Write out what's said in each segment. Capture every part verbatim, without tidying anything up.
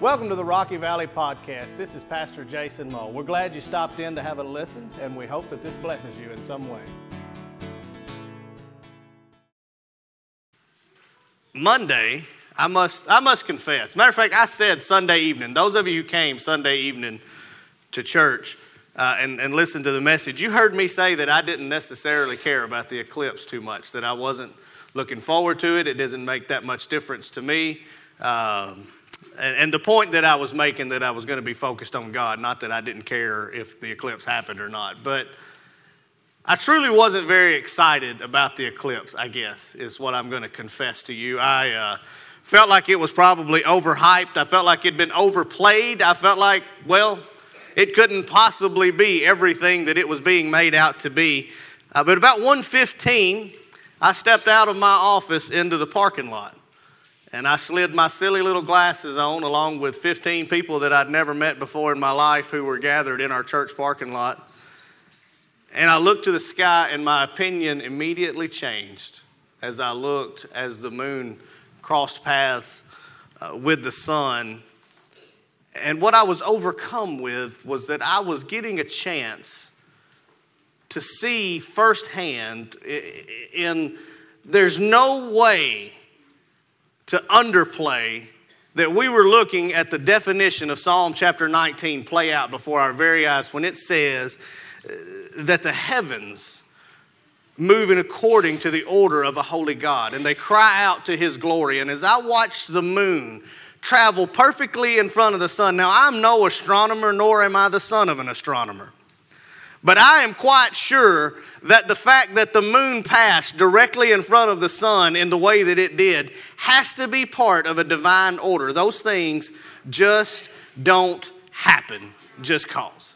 Welcome to the Rocky Valley Podcast. This is Pastor Jason Mull. We're glad you stopped in to have a listen, and we hope that this blesses you in some way. Monday, I must I must confess. Matter of fact, I said Sunday evening. Those of you who came Sunday evening to church uh, and, and listened to the message, you heard me say that I didn't necessarily care about the eclipse too much, that I wasn't looking forward to it. It doesn't make that much difference to me. Um, and, and the point that I was making, that I was going to be focused on God, not that I didn't care if the eclipse happened or not. But I truly wasn't very excited about the eclipse, I guess, is what I'm going to confess to you. I uh, felt like it was probably overhyped. I felt like it had been overplayed. I felt like, well, it couldn't possibly be everything that it was being made out to be. Uh, but about one fifteen, I stepped out of my office into the parking lot, and I slid my silly little glasses on along with fifteen people that I'd never met before in my life who were gathered in our church parking lot. And I looked to the sky, and my opinion immediately changed as I looked as the moon crossed paths uh, with the sun. And what I was overcome with was that I was getting a chance to see firsthand, in there's no way to underplay that we were looking at the definition of Psalm chapter nineteen play out before our very eyes when it says that the heavens move in according to the order of a holy God, and they cry out to his glory. And as I watched the moon travel perfectly in front of the sun, now I'm no astronomer, nor am I the son of an astronomer, but I am quite sure that the fact that the moon passed directly in front of the sun in the way that it did has to be part of a divine order. Those things just don't happen just cause.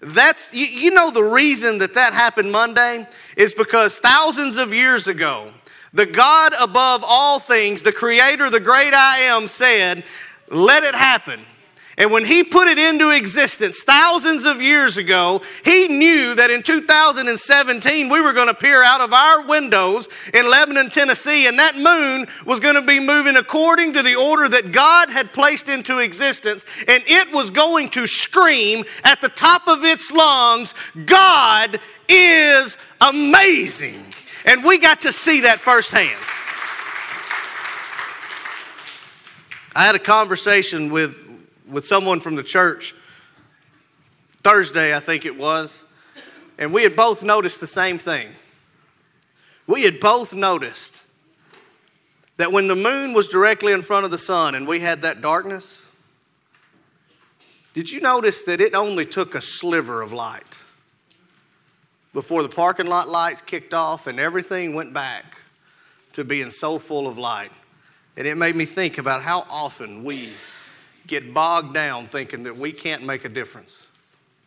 That's, you, you know, the reason that that happened Monday is because thousands of years ago, the God above all things, the Creator, the great I Am, said, "Let it happen." And when he put it into existence thousands of years ago, he knew that in two thousand seventeen we were going to peer out of our windows in Lebanon, Tennessee, and that moon was going to be moving according to the order that God had placed into existence, and it was going to scream at the top of its lungs, "God is amazing!" And we got to see that firsthand. I had a conversation with with someone from the church Thursday, I think it was, and we had both noticed the same thing. We had both noticed that when the moon was directly in front of the sun and we had that darkness, did you notice that it only took a sliver of light before the parking lot lights kicked off and everything went back to being so full of light? And it made me think about how often we get bogged down thinking that we can't make a difference.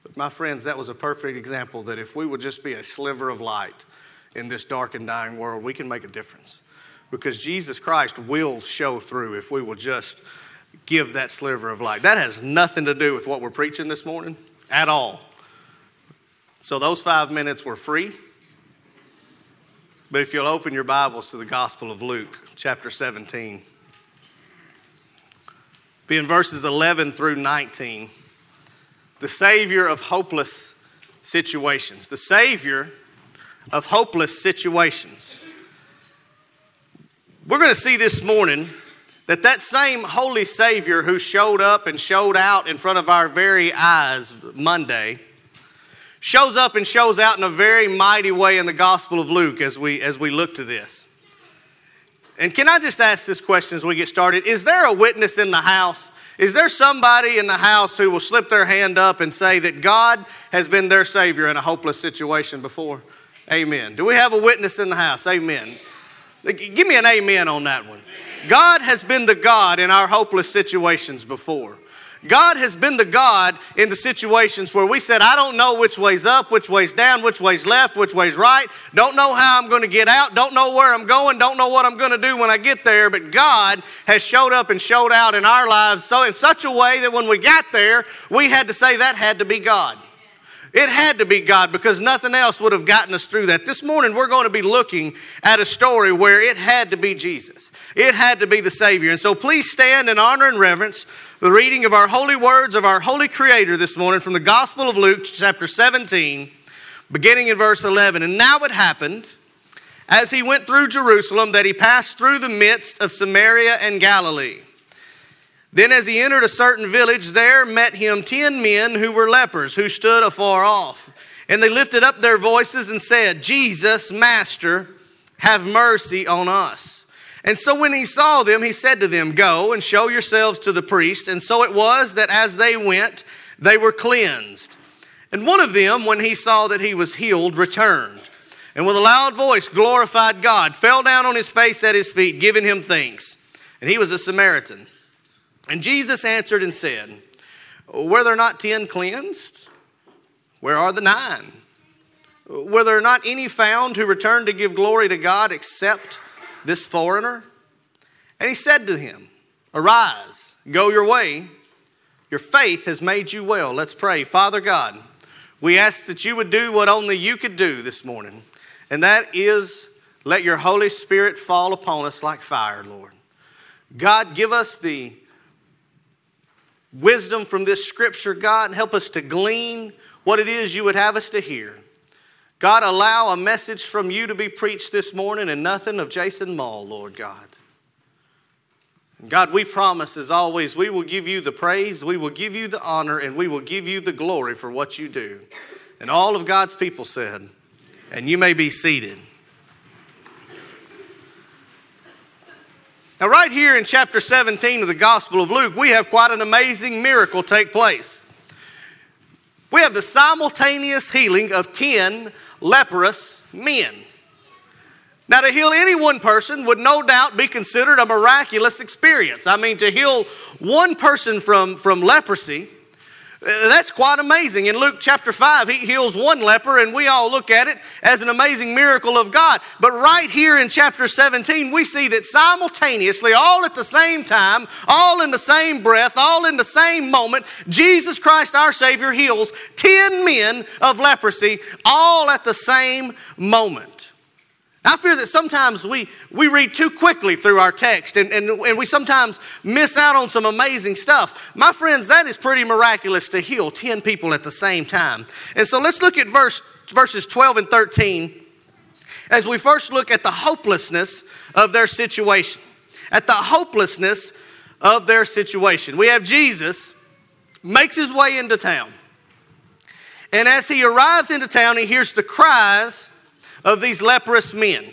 But my friends, that was a perfect example that if we would just be a sliver of light in this dark and dying world, we can make a difference. Because Jesus Christ will show through if we will just give that sliver of light. That has nothing to do with what we're preaching this morning at all. So those five minutes were free. But if you'll open your Bibles to the Gospel of Luke, chapter seventeen. Be in verses eleven through nineteen, the Savior of hopeless situations. The Savior of hopeless situations. We're going to see this morning that that same holy Savior who showed up and showed out in front of our very eyes Monday shows up and shows out in a very mighty way in the Gospel of Luke as we as we look to this. And can I just ask this question as we get started? Is there a witness in the house? Is there somebody in the house who will slip their hand up and say that God has been their Savior in a hopeless situation before? Amen. Do we have a witness in the house? Amen. Give me an amen on that one. God has been the God in our hopeless situations before. God has been the God in the situations where we said, I don't know which way's up, which way's down, which way's left, which way's right. Don't know how I'm going to get out. Don't know where I'm going. Don't know what I'm going to do when I get there. But God has showed up and showed out in our lives so in such a way that when we got there, we had to say that had to be God. It had to be God because nothing else would have gotten us through that. This morning we're going to be looking at a story where it had to be Jesus. It had to be the Savior. And so please stand in honor and reverence the reading of our holy words of our holy Creator this morning from the Gospel of Luke chapter seventeen, beginning in verse eleven. And now it happened, as he went through Jerusalem, that he passed through the midst of Samaria and Galilee. Then as he entered a certain village, there met him ten men who were lepers, who stood afar off. And they lifted up their voices and said, "Jesus, Master, have mercy on us." And so when he saw them, he said to them, "Go and show yourselves to the priest." And so it was that as they went, they were cleansed. And one of them, when he saw that he was healed, returned, and with a loud voice glorified God, fell down on his face at his feet, giving him thanks. And he was a Samaritan. And Jesus answered and said, "Were there not ten cleansed? Where are the nine? Were there not any found who returned to give glory to God except this foreigner?" And he said to him, "Arise, go your way. Your faith has made you well." Let's pray. Father God, we ask that you would do what only you could do this morning. And that is, let your Holy Spirit fall upon us like fire, Lord. God, give us the wisdom from this scripture, God. Help us to glean what it is you would have us to hear. God, allow a message from you to be preached this morning and nothing of Jason Mull, Lord God. And God, we promise as always, we will give you the praise, we will give you the honor, and we will give you the glory for what you do. And all of God's people said, and you may be seated. Now, right here in chapter seventeen of the Gospel of Luke, we have quite an amazing miracle take place. We have the simultaneous healing of ten leprous men. Now, to heal any one person would no doubt be considered a miraculous experience. I mean, to heal one person from, from leprosy, that's quite amazing. In Luke chapter five, he heals one leper, and we all look at it as an amazing miracle of God. But right here in chapter seventeen, we see that simultaneously, all at the same time, all in the same breath, all in the same moment, Jesus Christ our Savior heals ten men of leprosy all at the same moment. I fear that sometimes we, we read too quickly through our text and, and, and we sometimes miss out on some amazing stuff. My friends, that is pretty miraculous to heal ten people at the same time. And so let's look at verse verses twelve and thirteen as we first look at the hopelessness of their situation. At the hopelessness of their situation. We have Jesus makes his way into town. And as he arrives into town, he hears the cries of these leprous men.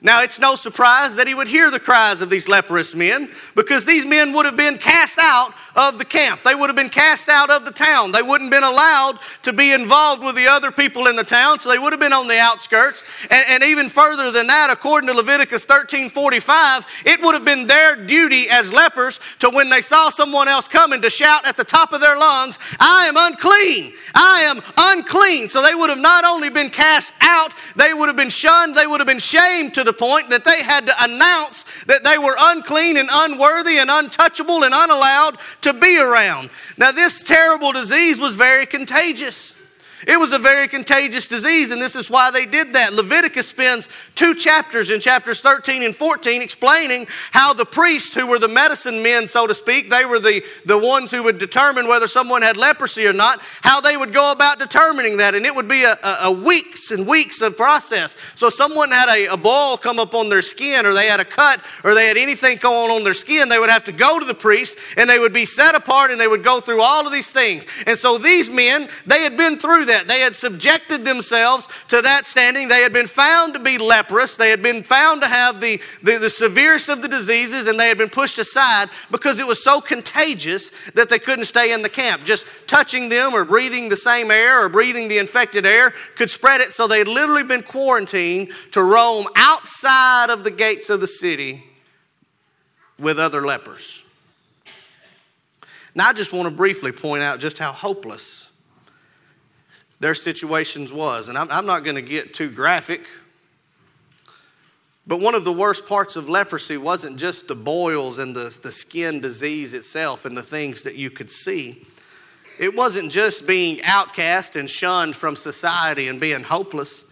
Now, it's no surprise that he would hear the cries of these leprous men, because these men would have been cast out of the camp. They would have been cast out of the town. They wouldn't have been allowed to be involved with the other people in the town, so they would have been on the outskirts. And, and even further than that, according to Leviticus thirteen forty-five, it would have been their duty as lepers to, when they saw someone else coming, to shout at the top of their lungs, "I am unclean! I am unclean!" So they would have not only been cast out, they would have been shunned, they would have been shamed to the point that they had to announce that they were unclean and unworthy and untouchable and unallowed to be around. Now, this terrible disease was very contagious. It was a very contagious disease, and this is why they did that. Leviticus spends two chapters in chapters thirteen and fourteen explaining how the priests, who were the medicine men, so to speak, they were the, the ones who would determine whether someone had leprosy or not, how they would go about determining that. And it would be a, a, a weeks and weeks of process. So someone had a, a boil come up on their skin, or they had a cut, or they had anything going on on their skin, they would have to go to the priest, and they would be set apart, and they would go through all of these things. And so these men, they had been through that. They had subjected themselves to that standing. They had been found to be leprous. They had been found to have the, the, the severest of the diseases, and they had been pushed aside because it was so contagious that they couldn't stay in the camp. Just touching them or breathing the same air or breathing the infected air could spread it, so they had literally been quarantined to roam outside of the gates of the city with other lepers. Now, I just want to briefly point out just how hopeless their situations was. And I'm, I'm not going to get too graphic, but one of the worst parts of leprosy wasn't just the boils and the, the skin disease itself and the things that you could see. It wasn't just being outcast and shunned from society and being hopeless.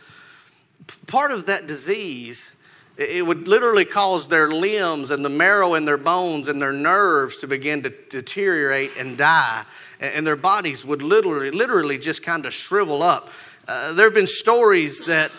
Part of that disease, it would literally cause their limbs and the marrow in their bones and their nerves to begin to deteriorate and die. And their bodies would literally, literally just kind of shrivel up. Uh, there have been stories that,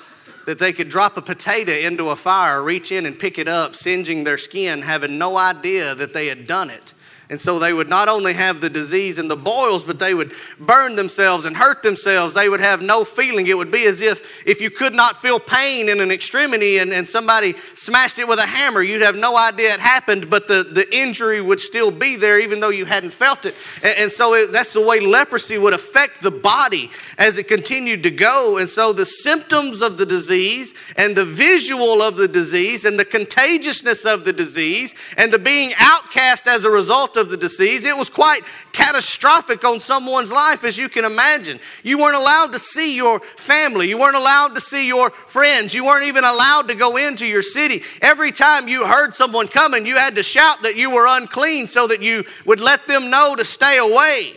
that they could drop a potato into a fire, reach in and pick it up, singeing their skin, having no idea that they had done it. And so they would not only have the disease and the boils, but they would burn themselves and hurt themselves. They would have no feeling. It would be as if if you could not feel pain in an extremity and, and somebody smashed it with a hammer, you'd have no idea it happened, but the, the injury would still be there even though you hadn't felt it. And, and so it, that's the way leprosy would affect the body as it continued to go. And so the symptoms of the disease and the visual of the disease and the contagiousness of the disease and the being outcast as a result of the disease, it was quite catastrophic on someone's life, as you can imagine. You weren't allowed to see your family. You weren't allowed to see your friends. You weren't even allowed to go into your city. Every time you heard someone coming, you had to shout that you were unclean so that you would let them know to stay away.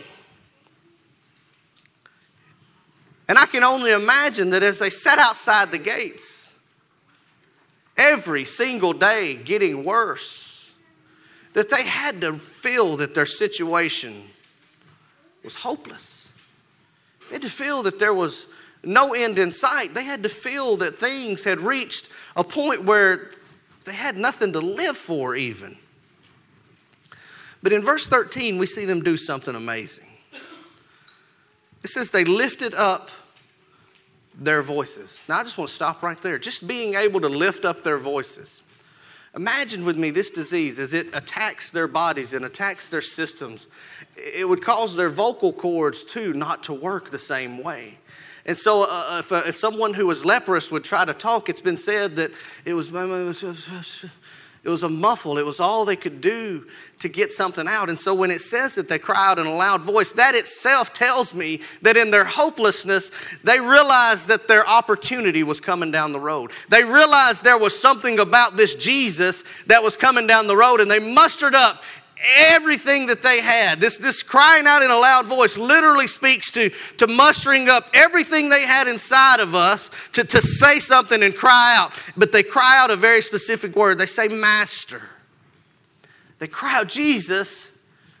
And I can only imagine that as they sat outside the gates, every single day getting worse, that they had to feel that their situation was hopeless. They had to feel that there was no end in sight. They had to feel that things had reached a point where they had nothing to live for even. But in verse thirteen, we see them do something amazing. It says they lifted up their voices. Now, I just want to stop right there. Just being able to lift up their voices. Imagine with me this disease as it attacks their bodies and attacks their systems. It would cause their vocal cords, too, not to work the same way. And so uh, if, uh, if someone who was leprous would try to talk, it's been said that it was, it was a muffle. It was all they could do to get something out. And so when it says that they cry out in a loud voice, that itself tells me that in their hopelessness, they realized that their opportunity was coming down the road. They realized there was something about this Jesus that was coming down the road, and they mustered up everything that they had. This, this crying out in a loud voice literally speaks to, to mustering up everything they had inside of us to, to say something and cry out. But they cry out a very specific word. They say, Master. They cry out, Jesus,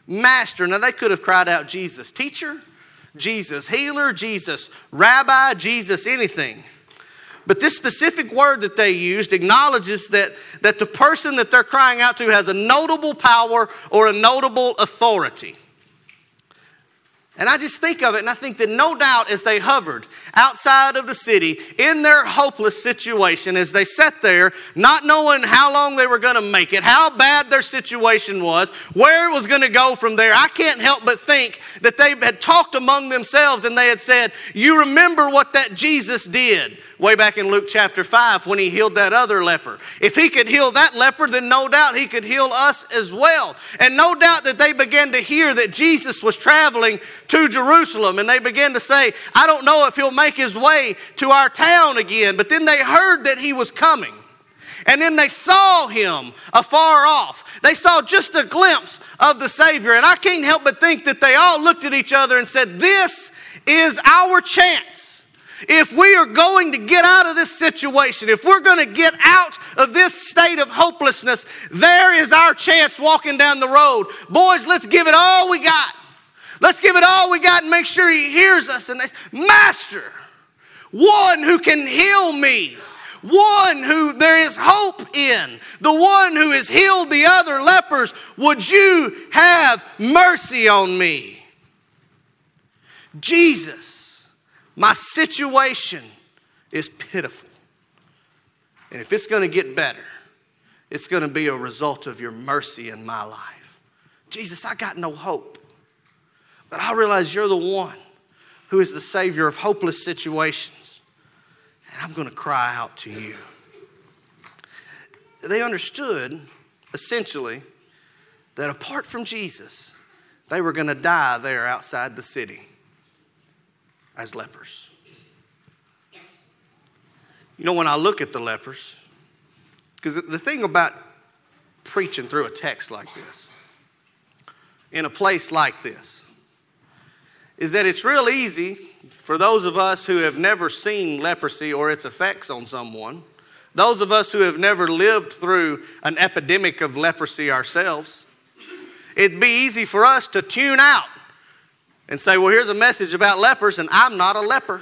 Master. Now, they could have cried out, Jesus, Teacher, Jesus, Healer, Jesus, Rabbi, Jesus, anything. But this specific word that they used acknowledges that, that the person that they're crying out to has a notable power or a notable authority. And I just think of it, and I think that no doubt as they hovered outside of the city in their hopeless situation, as they sat there not knowing how long they were going to make it, how bad their situation was, where it was going to go from there, I can't help but think that they had talked among themselves and they had said, you remember what that Jesus did way back in Luke chapter five when he healed that other leper. If he could heal that leper, then no doubt he could heal us as well. And no doubt that they began to hear that Jesus was traveling to Jerusalem, and they began to say, I don't know if he'll make his way to our town again. But then they heard that he was coming. And then they saw him afar off. They saw just a glimpse of the Savior. And I can't help but think that they all looked at each other and said, this is our chance. If we are going to get out of this situation, if we're going to get out of this state of hopelessness, there is our chance walking down the road. Boys, let's give it all we got. Let's give it all we got and make sure he hears us. And they say, Master, one who can heal me, one who there is hope in, the one who has healed the other lepers, would you have mercy on me? Jesus, my situation is pitiful. And if it's going to get better, it's going to be a result of your mercy in my life. Jesus, I got no hope. But I realize you're the one who is the Savior of hopeless situations. And I'm going to cry out to you. They understood, essentially, that apart from Jesus, they were going to die there outside the city as lepers. You know, when I look at the lepers, because the thing about preaching through a text like this, in a place like this, is that it's real easy for those of us who have never seen leprosy or its effects on someone, those of us who have never lived through an epidemic of leprosy ourselves, it'd be easy for us to tune out and say, well, here's a message about lepers and I'm not a leper.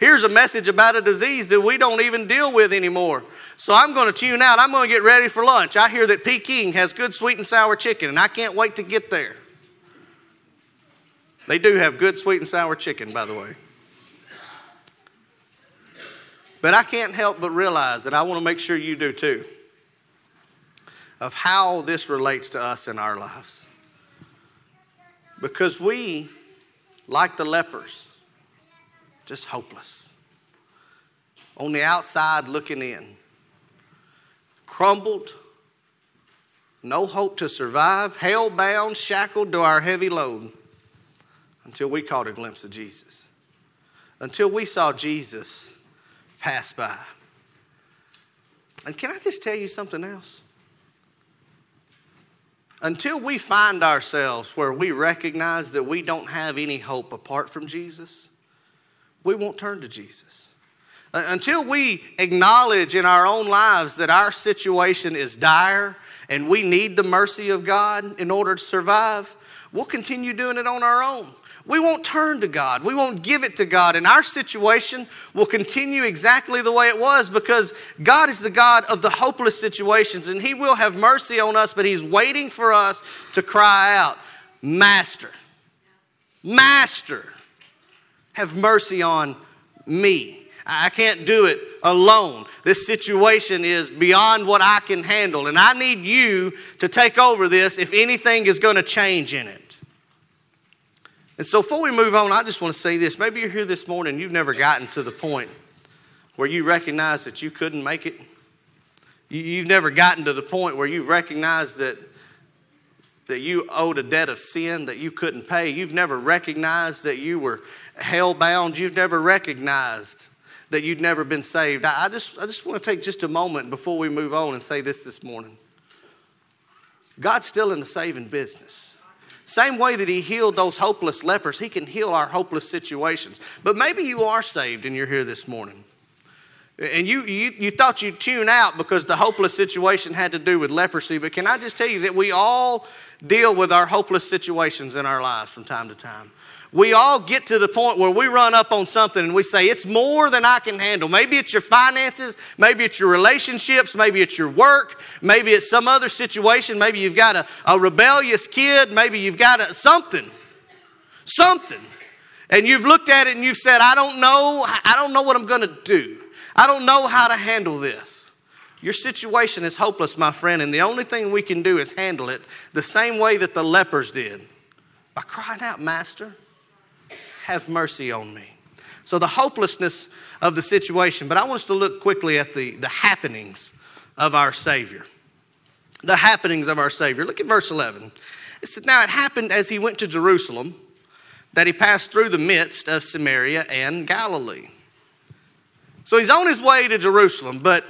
Here's a message about a disease that we don't even deal with anymore. So I'm going to tune out. I'm going to get ready for lunch. I hear that Peking has good sweet and sour chicken, and I can't wait to get there. They do have good sweet and sour chicken, by the way. But I can't help but realize that I want to make sure you do too, of how this relates to us in our lives. Because we, like the lepers, just hopeless. On the outside looking in. Crumbled. No hope to survive. Hell-bound, shackled to our heavy load. Until we caught a glimpse of Jesus. Until we saw Jesus pass by. And can I just tell you something else? Until we find ourselves where we recognize that we don't have any hope apart from Jesus, we won't turn to Jesus. Until we acknowledge in our own lives that our situation is dire and we need the mercy of God in order to survive, we'll continue doing it on our own. We won't turn to God. We won't give it to God. And our situation will continue exactly the way it was, because God is the God of the hopeless situations, and He will have mercy on us, but He's waiting for us to cry out, Master, Master, have mercy on me. I can't do it alone. This situation is beyond what I can handle, and I need you to take over this if anything is going to change in it. And so before we move on, I just want to say this. Maybe you're here this morning, you've never gotten to the point where you recognize that you couldn't make it. You've never gotten to the point where you've recognized that that you owed a debt of sin that you couldn't pay. You've never recognized that you were hell-bound. You've never recognized that you'd never been saved. I just, I just want to take just a moment before we move on and say this this morning. God's still in the saving business. Same way that He healed those hopeless lepers, He can heal our hopeless situations. But maybe you are saved and you're here this morning. And you, you, you thought you'd tune out because the hopeless situation had to do with leprosy. But can I just tell you that we all deal with our hopeless situations in our lives from time to time. We all get to the point where we run up on something and we say, it's more than I can handle. Maybe it's your finances. Maybe it's your relationships. Maybe it's your work. Maybe it's some other situation. Maybe you've got a, a rebellious kid. Maybe you've got a, something. Something. And you've looked at it and you've said, I don't know. I don't know what I'm going to do. I don't know how to handle this. Your situation is hopeless, my friend, and the only thing we can do is handle it the same way that the lepers did, by crying out, Master, have mercy on me. So the hopelessness of the situation, but I want us to look quickly at the, the happenings of our Savior. The happenings of our Savior. Look at verse eleven. It said, now it happened as He went to Jerusalem that He passed through the midst of Samaria and Galilee. So He's on His way to Jerusalem, but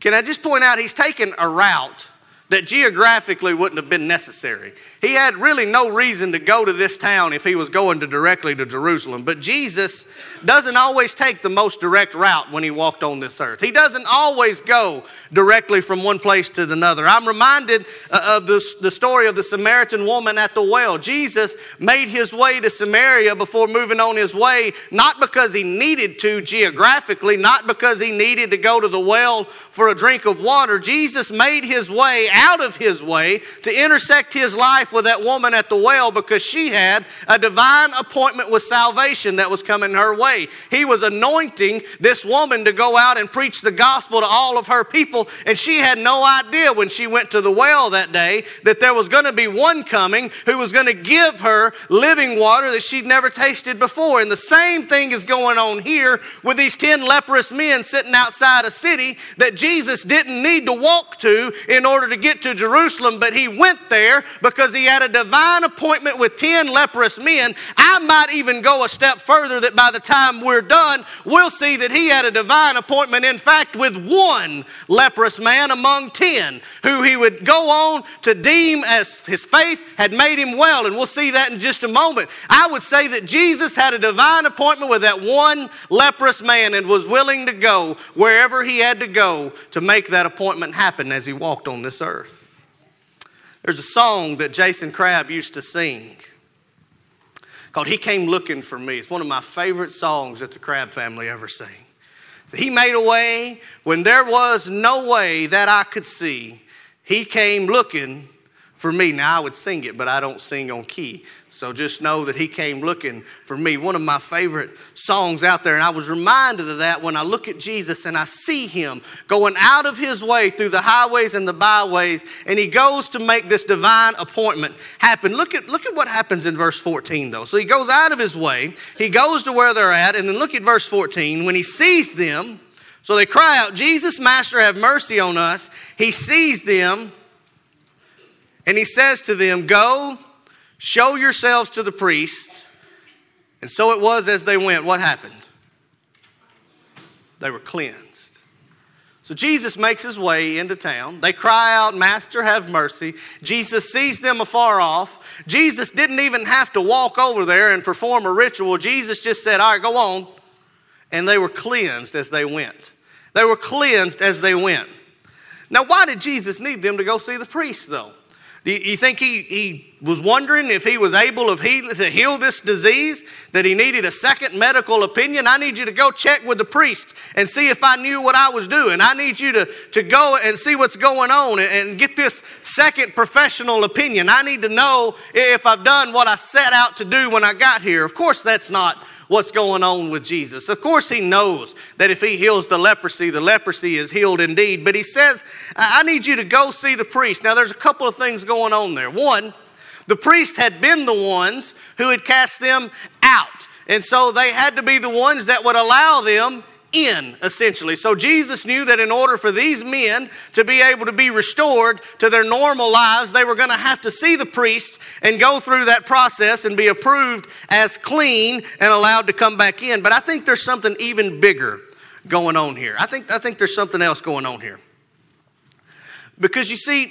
can I just point out He's taken a route that geographically wouldn't have been necessary. He had really no reason to go to this town if He was going to directly to Jerusalem. But Jesus doesn't always take the most direct route when He walked on this earth. He doesn't always go directly from one place to another. I'm reminded of this, the story of the Samaritan woman at the well. Jesus made His way to Samaria before moving on His way, not because He needed to geographically, not because He needed to go to the well for a drink of water. Jesus made His way out of His way to intersect His life with that woman at the well, because she had a divine appointment with salvation that was coming her way. He was anointing this woman to go out and preach the gospel to all of her people, and she had no idea when she went to the well that day that there was going to be one coming who was going to give her living water that she'd never tasted before. And the same thing is going on here with these ten leprous men sitting outside a city that Jesus didn't need to walk to in order to get get to Jerusalem, but he went there because he had a divine appointment with ten leprous men. I might even go a step further that by the time we're done, we'll see that he had a divine appointment, in fact, with one leprous man among ten, who he would go on to deem as his faith had made him well. And we'll see that in just a moment. I would say that Jesus had a divine appointment with that one leprous man and was willing to go wherever he had to go to make that appointment happen as he walked on this earth. There's a song that Jason Crabb used to sing called "He Came Looking for Me." It's one of my favorite songs that the Crabb family ever sang. So he made a way when there was no way that I could see. He came looking for me. Now, I would sing it, but I don't sing on key. So just know that he came looking for me. One of my favorite songs out there. And I was reminded of that when I look at Jesus and I see him going out of his way through the highways and the byways. And he goes to make this divine appointment happen. Look at look at what happens in verse fourteen, though. So he goes out of his way. He goes to where they're at. And then look at verse fourteen. When he sees them, so they cry out, "Jesus, Master, have mercy on us." He sees them. And he says to them, "Go, show yourselves to the priest." And so it was as they went. What happened? They were cleansed. So Jesus makes his way into town. They cry out, "Master, have mercy." Jesus sees them afar off. Jesus didn't even have to walk over there and perform a ritual. Jesus just said, "All right, go on." And they were cleansed as they went. They were cleansed as they went. Now, why did Jesus need them to go see the priest, though? Do you think he, he was wondering if he was able of he, to heal this disease, that he needed a second medical opinion? I need you to go check with the priest and see if I knew what I was doing. I need you to, to go and see what's going on and get this second professional opinion. I need to know if I've done what I set out to do when I got here. Of course, that's not what's going on with Jesus. Of course, he knows that if he heals the leprosy, the leprosy is healed indeed. But he says, "I need you to go see the priest." Now, there's a couple of things going on there. One, the priests had been the ones who had cast them out. And so they had to be the ones that would allow them in, essentially. So Jesus knew that in order for these men to be able to be restored to their normal lives, they were going to have to see the priest and go through that process and be approved as clean and allowed to come back in. But I think there's something even bigger going on here. I think I think there's something else going on here. Because you see,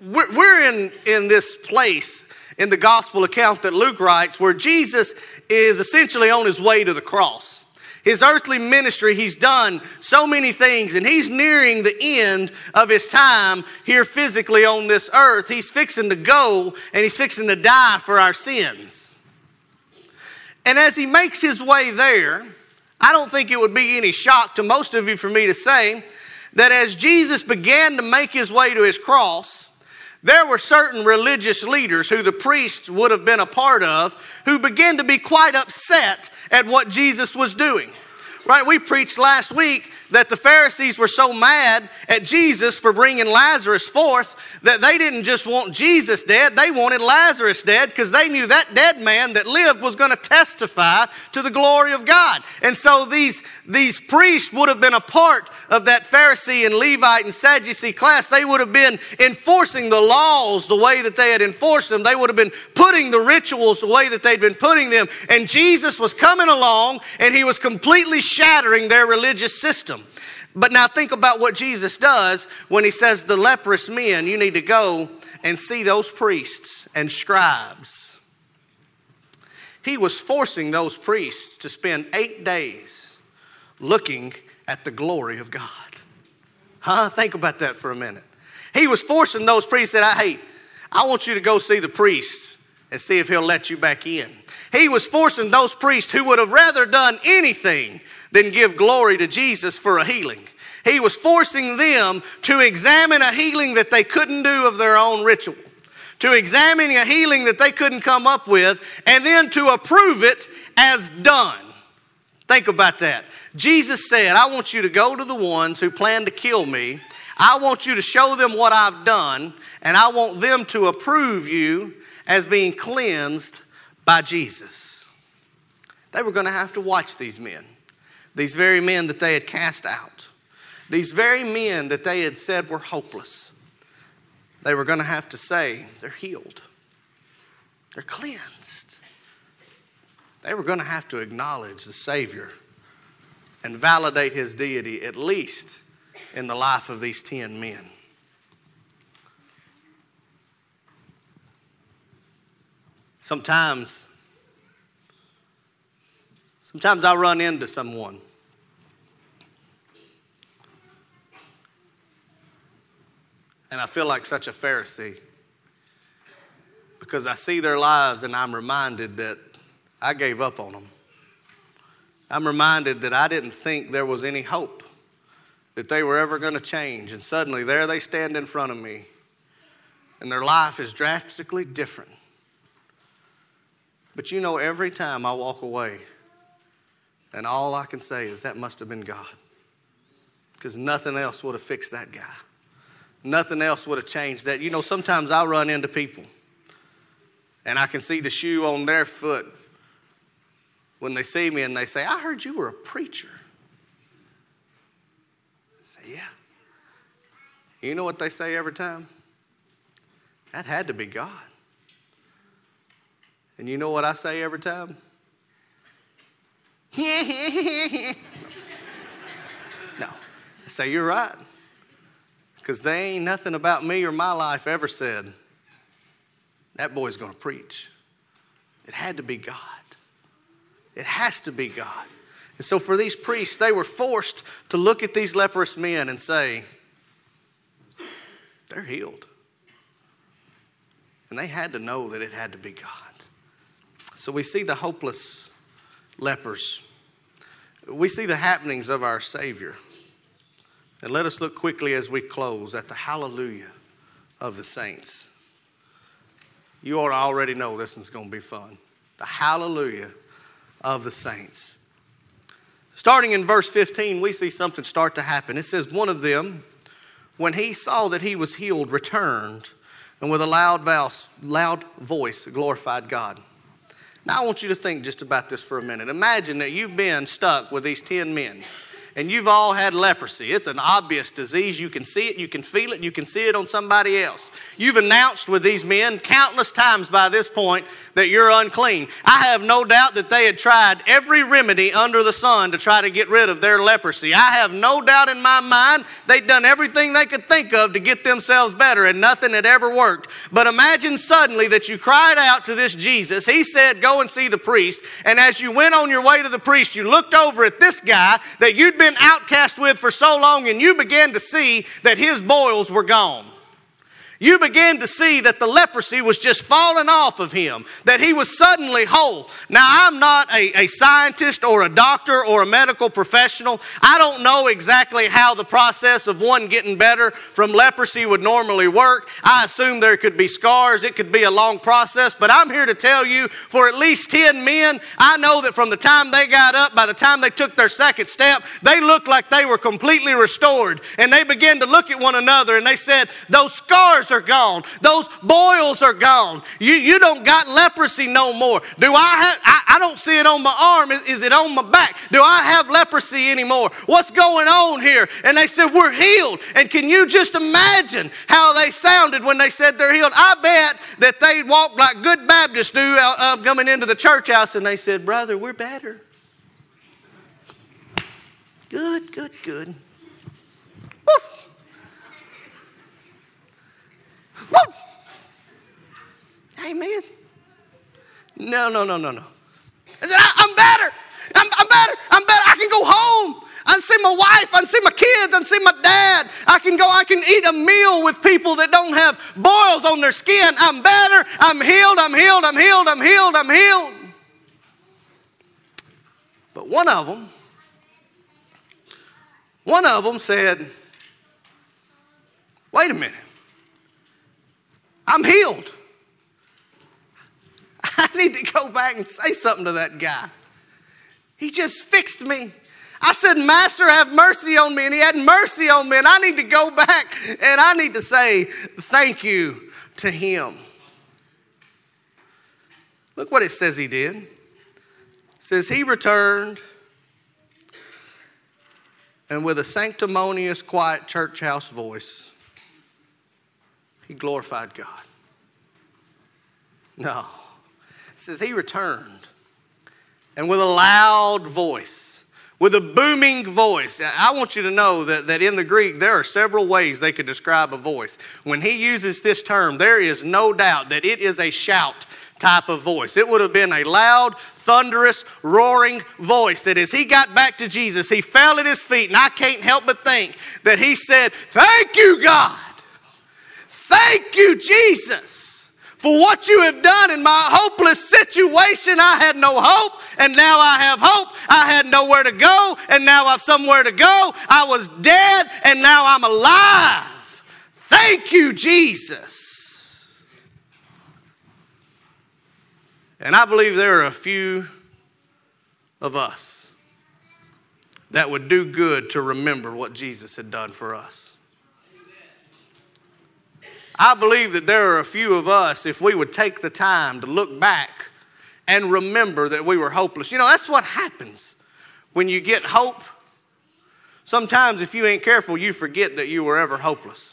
we're, we're in, in this place in the gospel account that Luke writes where Jesus is essentially on his way to the cross. His earthly ministry, he's done so many things, and he's nearing the end of his time here physically on this earth. He's fixing to go, and he's fixing to die for our sins. And as he makes his way there, I don't think it would be any shock to most of you for me to say that as Jesus began to make his way to his cross, there were certain religious leaders who the priests would have been a part of who began to be quite upset at what Jesus was doing. Right? We preached last week that the Pharisees were so mad at Jesus for bringing Lazarus forth that they didn't just want Jesus dead, they wanted Lazarus dead because they knew that dead man that lived was going to testify to the glory of God. And so these, these priests would have been a part of that Pharisee and Levite and Sadducee class. They would have been enforcing the laws the way that they had enforced them. They would have been putting the rituals the way that they'd been putting them. And Jesus was coming along and he was completely shattering their religious system. But now think about what Jesus does when he says the leprous men, "You need to go and see those priests and scribes." He was forcing those priests to spend eight days looking at the glory of God. Huh? Think about that for a minute. He was forcing those priests that, "Hey, I want you to go see the priests and see if he'll let you back in." He was forcing those priests who would have rather done anything than give glory to Jesus for a healing. He was forcing them to examine a healing that they couldn't do of their own ritual, to examine a healing that they couldn't come up with, and then to approve it as done. Think about that. Jesus said, "I want you to go to the ones who plan to kill me. I want you to show them what I've done, and I want them to approve you as being cleansed by Jesus." They were going to have to watch these men, these very men that they had cast out, these very men that they had said were hopeless. they were going to have to say, they're healed. They're cleansed. They were going to have to acknowledge the Savior and validate his deity, at least in the life of these ten men. Sometimes, sometimes I run into someone and I feel like such a Pharisee because I see their lives and I'm reminded that I gave up on them. I'm reminded that I didn't think there was any hope that they were ever going to change. And suddenly there they stand in front of me and their life is drastically different. But you know, every time I walk away, and all I can say is that must have been God. Because nothing else would have fixed that guy. Nothing else would have changed that. You know, sometimes I run into people, and I can see the shoe on their foot when they see me, and they say, I heard you were a preacher. I say, yeah. You know what they say every time? That had to be God. And you know what I say every time? No. I say, you're right. Because they ain't nothing about me or my life ever said, that boy's going to preach. It had to be God. It has to be God. And so for these priests, they were forced to look at these leprous men and say, they're healed. And they had to know that it had to be God. So we see the hopeless lepers. We see the happenings of our Savior. And let us look quickly as we close at the hallelujah of the saints. You ought to already know this one's going to be fun. The hallelujah of the saints. Starting in verse fifteen, we see something start to happen. It says, one of them, when he saw that he was healed, returned, and with a loud voice, loud voice glorified God. Now I want you to think just about this for a minute. Imagine that you've been stuck with these ten men, and you've all had leprosy. It's an obvious disease. You can see it, you can feel it, you can see it on somebody else. You've announced with these men countless times by this point that you're unclean. I have no doubt that they had tried every remedy under the sun to try to get rid of their leprosy. I have no doubt in my mind they'd done everything they could think of to get themselves better, and nothing had ever worked. But imagine suddenly that you cried out to this Jesus. He said, go and see the priest. And as you went on your way to the priest, you looked over at this guy that you'd been outcast with for so long, and you began to see that his boils were gone. You began to see that the leprosy was just falling off of him, that he was suddenly whole. Now, I'm not a, a scientist or a doctor or a medical professional. I don't know exactly how the process of one getting better from leprosy would normally work. I assume there could be scars. It could be a long process. But I'm here to tell you, for at least ten men, I know that from the time they got up, by the time they took their second step, they looked like they were completely restored. And they began to look at one another and they said, those scars are gone. Those boils are gone. You you don't got leprosy no more. Do I have, I, I don't see it on my arm. Is, is it on my back? Do I have leprosy anymore? What's going on here? And they said, we're healed. And can you just imagine how they sounded when they said they're healed? I bet that they walked like good Baptists do uh, coming into the church house, and they said, brother, we're better. Good, good, good. Woo. Woo! Amen. No, no, no, no, no. I said, I, I'm better. I'm, I'm better. I'm better. I can go home. I can see my wife. I can see my kids. I can see my dad. I can go. I can eat a meal with people that don't have boils on their skin. I'm better. I'm healed. I'm healed. I'm healed. I'm healed. I'm healed. But one of them, one of them said, wait a minute. I'm healed. I need to go back and say something to that guy. He just fixed me. I said, Master, have mercy on me. And he had mercy on me. And I need to go back and I need to say thank you to him. Look what it says he did. It says he returned and with a sanctimonious, quiet church house voice, He glorified God. No. It says he returned. And with a loud voice, with a booming voice. I want you to know that, that in the Greek, there are several ways they could describe a voice. When he uses this term, there is no doubt that it is a shout type of voice. It would have been a loud, thunderous, roaring voice that as he got back to Jesus, he fell at his feet, and I can't help but think that he said, "Thank you, God. Thank you, Jesus, for what you have done in my hopeless situation. I had no hope, and now I have hope. I had nowhere to go, and now I've somewhere to go. I was dead, and now I'm alive. Thank you, Jesus." And I believe there are a few of us that would do good to remember what Jesus had done for us. I believe that there are a few of us, if we would take the time to look back and remember that we were hopeless. You know, that's what happens when you get hope. Sometimes if you ain't careful, you forget that you were ever hopeless.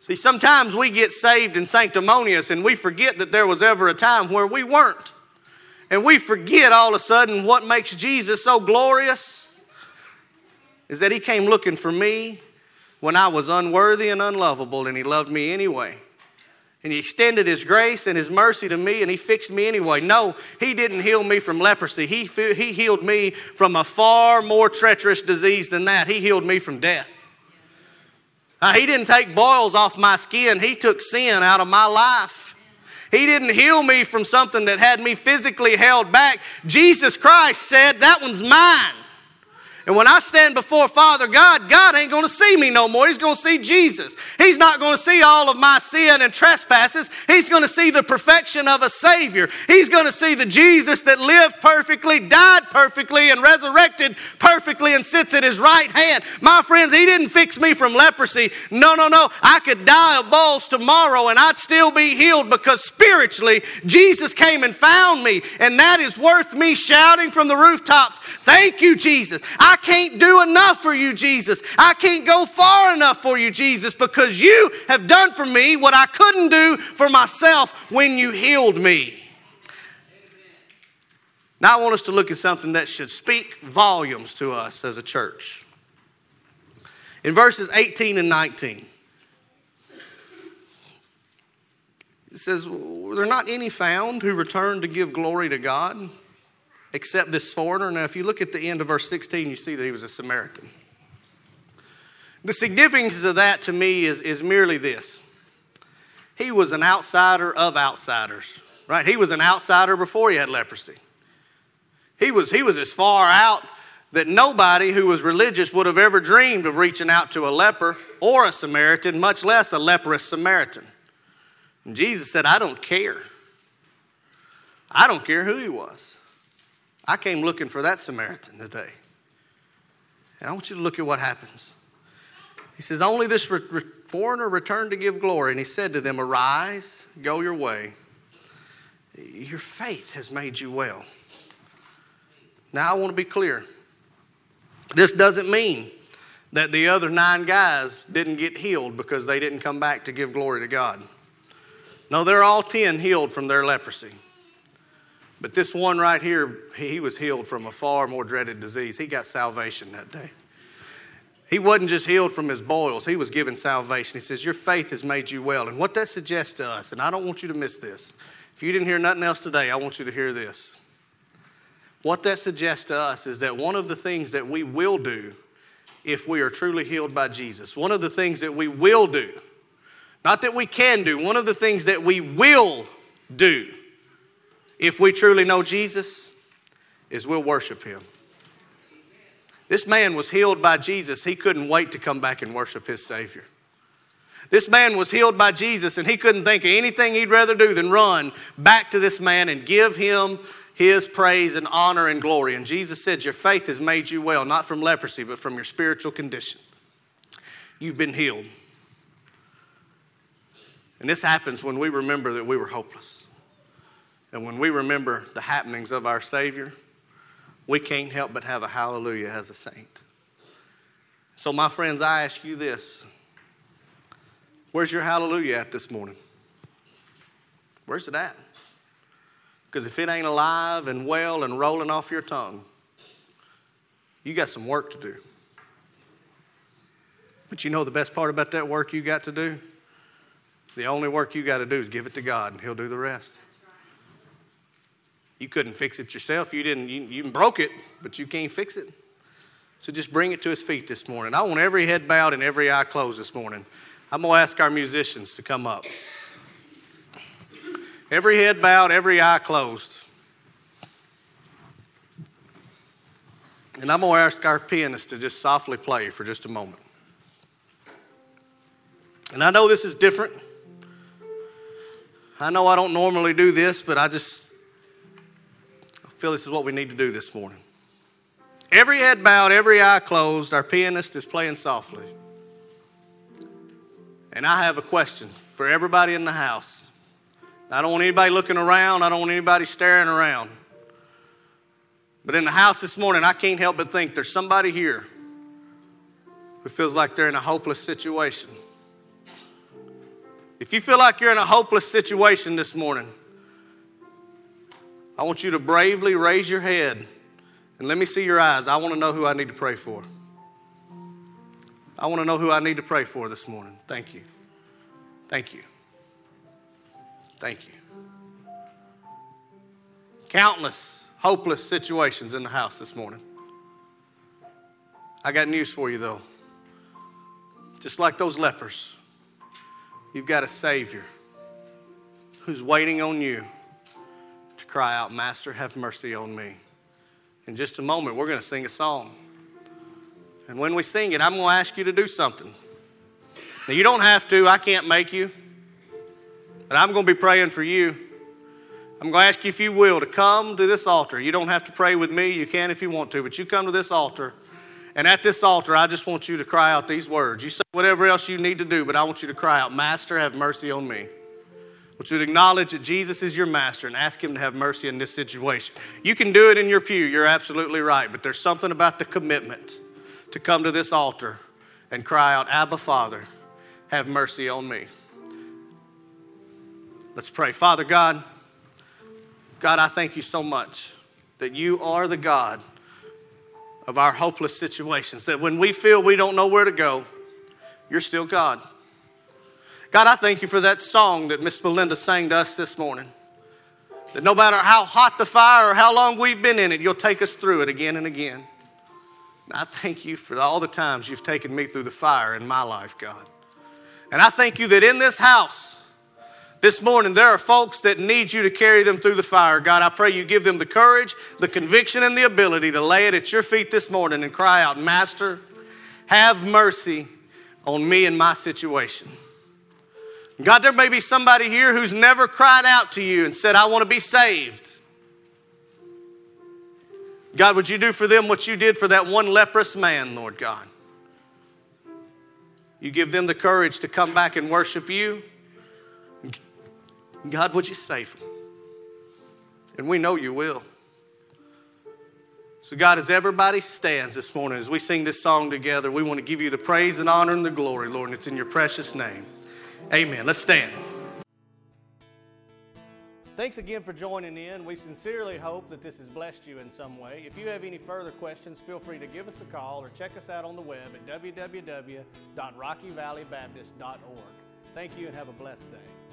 See, sometimes we get saved and sanctimonious and we forget that there was ever a time where we weren't. And we forget all of a sudden what makes Jesus so glorious is that he came looking for me when I was unworthy and unlovable, and he loved me anyway. And he extended his grace and his mercy to me, and he fixed me anyway. No, he didn't heal me from leprosy. He, he healed me from a far more treacherous disease than that. He healed me from death. Uh, he didn't take boils off my skin. He took sin out of my life. He didn't heal me from something that had me physically held back. Jesus Christ said, "That one's mine." And when I stand before Father God, God ain't going to see me no more. He's going to see Jesus. He's not going to see all of my sin and trespasses. He's going to see the perfection of a Savior. He's going to see the Jesus that lived perfectly, died perfectly, and resurrected perfectly and sits at his right hand. My friends, he didn't fix me from leprosy. No, no, no. I could die of boils tomorrow and I'd still be healed because spiritually Jesus came and found me. And that is worth me shouting from the rooftops, "Thank you, Jesus. I I can't do enough for you, Jesus. I can't go far enough for you, Jesus, because you have done for me what I couldn't do for myself when you healed me." Amen. Now I want us to look at something that should speak volumes to us as a church. In verses eighteen and nineteen, it says, "Were there not any found who returned to give glory to God, except this foreigner?" Now, if you look at the end of verse sixteen, you see that he was a Samaritan. The significance of that to me is, is merely this. He was an outsider of outsiders, right? He was an outsider before he had leprosy. He was, he was as far out that nobody who was religious would have ever dreamed of reaching out to a leper or a Samaritan, much less a leprous Samaritan. And Jesus said, "I don't care. I don't care who he was. I came looking for that Samaritan today." And I want you to look at what happens. He says, "Only this re- re- foreigner returned to give glory. And he said to them, 'Arise, go your way. Your faith has made you well.'" Now I want to be clear. This doesn't mean that the other nine guys didn't get healed because they didn't come back to give glory to God. No, they're all ten healed from their leprosy. But this one right here, he was healed from a far more dreaded disease. He got salvation that day. He wasn't just healed from his boils. He was given salvation. He says, "Your faith has made you well." And what that suggests to us, and I don't want you to miss this. If you didn't hear nothing else today, I want you to hear this. What that suggests to us is that one of the things that we will do if we are truly healed by Jesus, one of the things that we will do, not that we can do, one of the things that we will do if we truly know Jesus, is we'll worship him. This man was healed by Jesus. He couldn't wait to come back and worship his Savior. This man was healed by Jesus, and he couldn't think of anything he'd rather do than run back to this man and give him his praise and honor and glory. And Jesus said, "Your faith has made you well," not from leprosy, but from your spiritual condition. You've been healed. And this happens when we remember that we were hopeless. And when we remember the happenings of our Savior, we can't help but have a hallelujah as a saint. So my friends, I ask you this. Where's your hallelujah at this morning? Where's it at? Because if it ain't alive and well and rolling off your tongue, you got some work to do. But you know the best part about that work you got to do? The only work you got to do is give it to God, and He'll do the rest. You couldn't fix it yourself. You didn't. You, you broke it, but you can't fix it. So just bring it to His feet this morning. I want every head bowed and every eye closed this morning. I'm going to ask our musicians to come up. Every head bowed, every eye closed. And I'm going to ask our pianist to just softly play for just a moment. And I know this is different. I know I don't normally do this, but I just feel this is what we need to do this morning. Every head bowed, every eye closed. Our pianist is playing softly. And I have a question for everybody in the house. I don't want anybody looking around. I don't want anybody staring around. But in the house this morning, I can't help but think there's somebody here who feels like they're in a hopeless situation. If you feel like you're in a hopeless situation this morning, I want you to bravely raise your head and let me see your eyes. I want to know who I need to pray for. I want to know who I need to pray for this morning. Thank you. Thank you. Thank you. Countless hopeless situations in the house this morning. I got news for you, though. Just like those lepers, you've got a Savior who's waiting on you to cry out, "Master, have mercy on me." In just a moment, we're going to sing a song. And when we sing it, I'm going to ask you to do something. Now, you don't have to. I can't make you. But I'm going to be praying for you. I'm going to ask you, if you will, to come to this altar. You don't have to pray with me. You can if you want to. But you come to this altar. And at this altar, I just want you to cry out these words. You say whatever else you need to do, but I want you to cry out, "Master, have mercy on me." I want you to acknowledge that Jesus is your master and ask Him to have mercy in this situation. You can do it in your pew. You're absolutely right. But there's something about the commitment to come to this altar and cry out, "Abba, Father, have mercy on me." Let's pray. Father God, God, I thank you so much that you are the God of our hopeless situations, that when we feel we don't know where to go, you're still God. God, I thank you for that song that Miss Belinda sang to us this morning, that no matter how hot the fire or how long we've been in it, you'll take us through it again and again. I thank you for all the times you've taken me through the fire in my life, God. And I thank you that in this house, this morning, there are folks that need you to carry them through the fire. God, I pray you give them the courage, the conviction, and the ability to lay it at your feet this morning and cry out, "Master, have mercy on me in my situation." God, there may be somebody here who's never cried out to you and said, "I want to be saved." God, would you do for them what you did for that one leprous man, Lord God? You give them the courage to come back and worship you. God, would you save them? And we know you will. So God, as everybody stands this morning, as we sing this song together, we want to give you the praise and honor and the glory, Lord, and it's in your precious name. Amen. Let's stand. Thanks again for joining in. We sincerely hope that this has blessed you in some way. If you have any further questions, feel free to give us a call or check us out on the web at w w w dot rocky valley baptist dot org. Thank you and have a blessed day.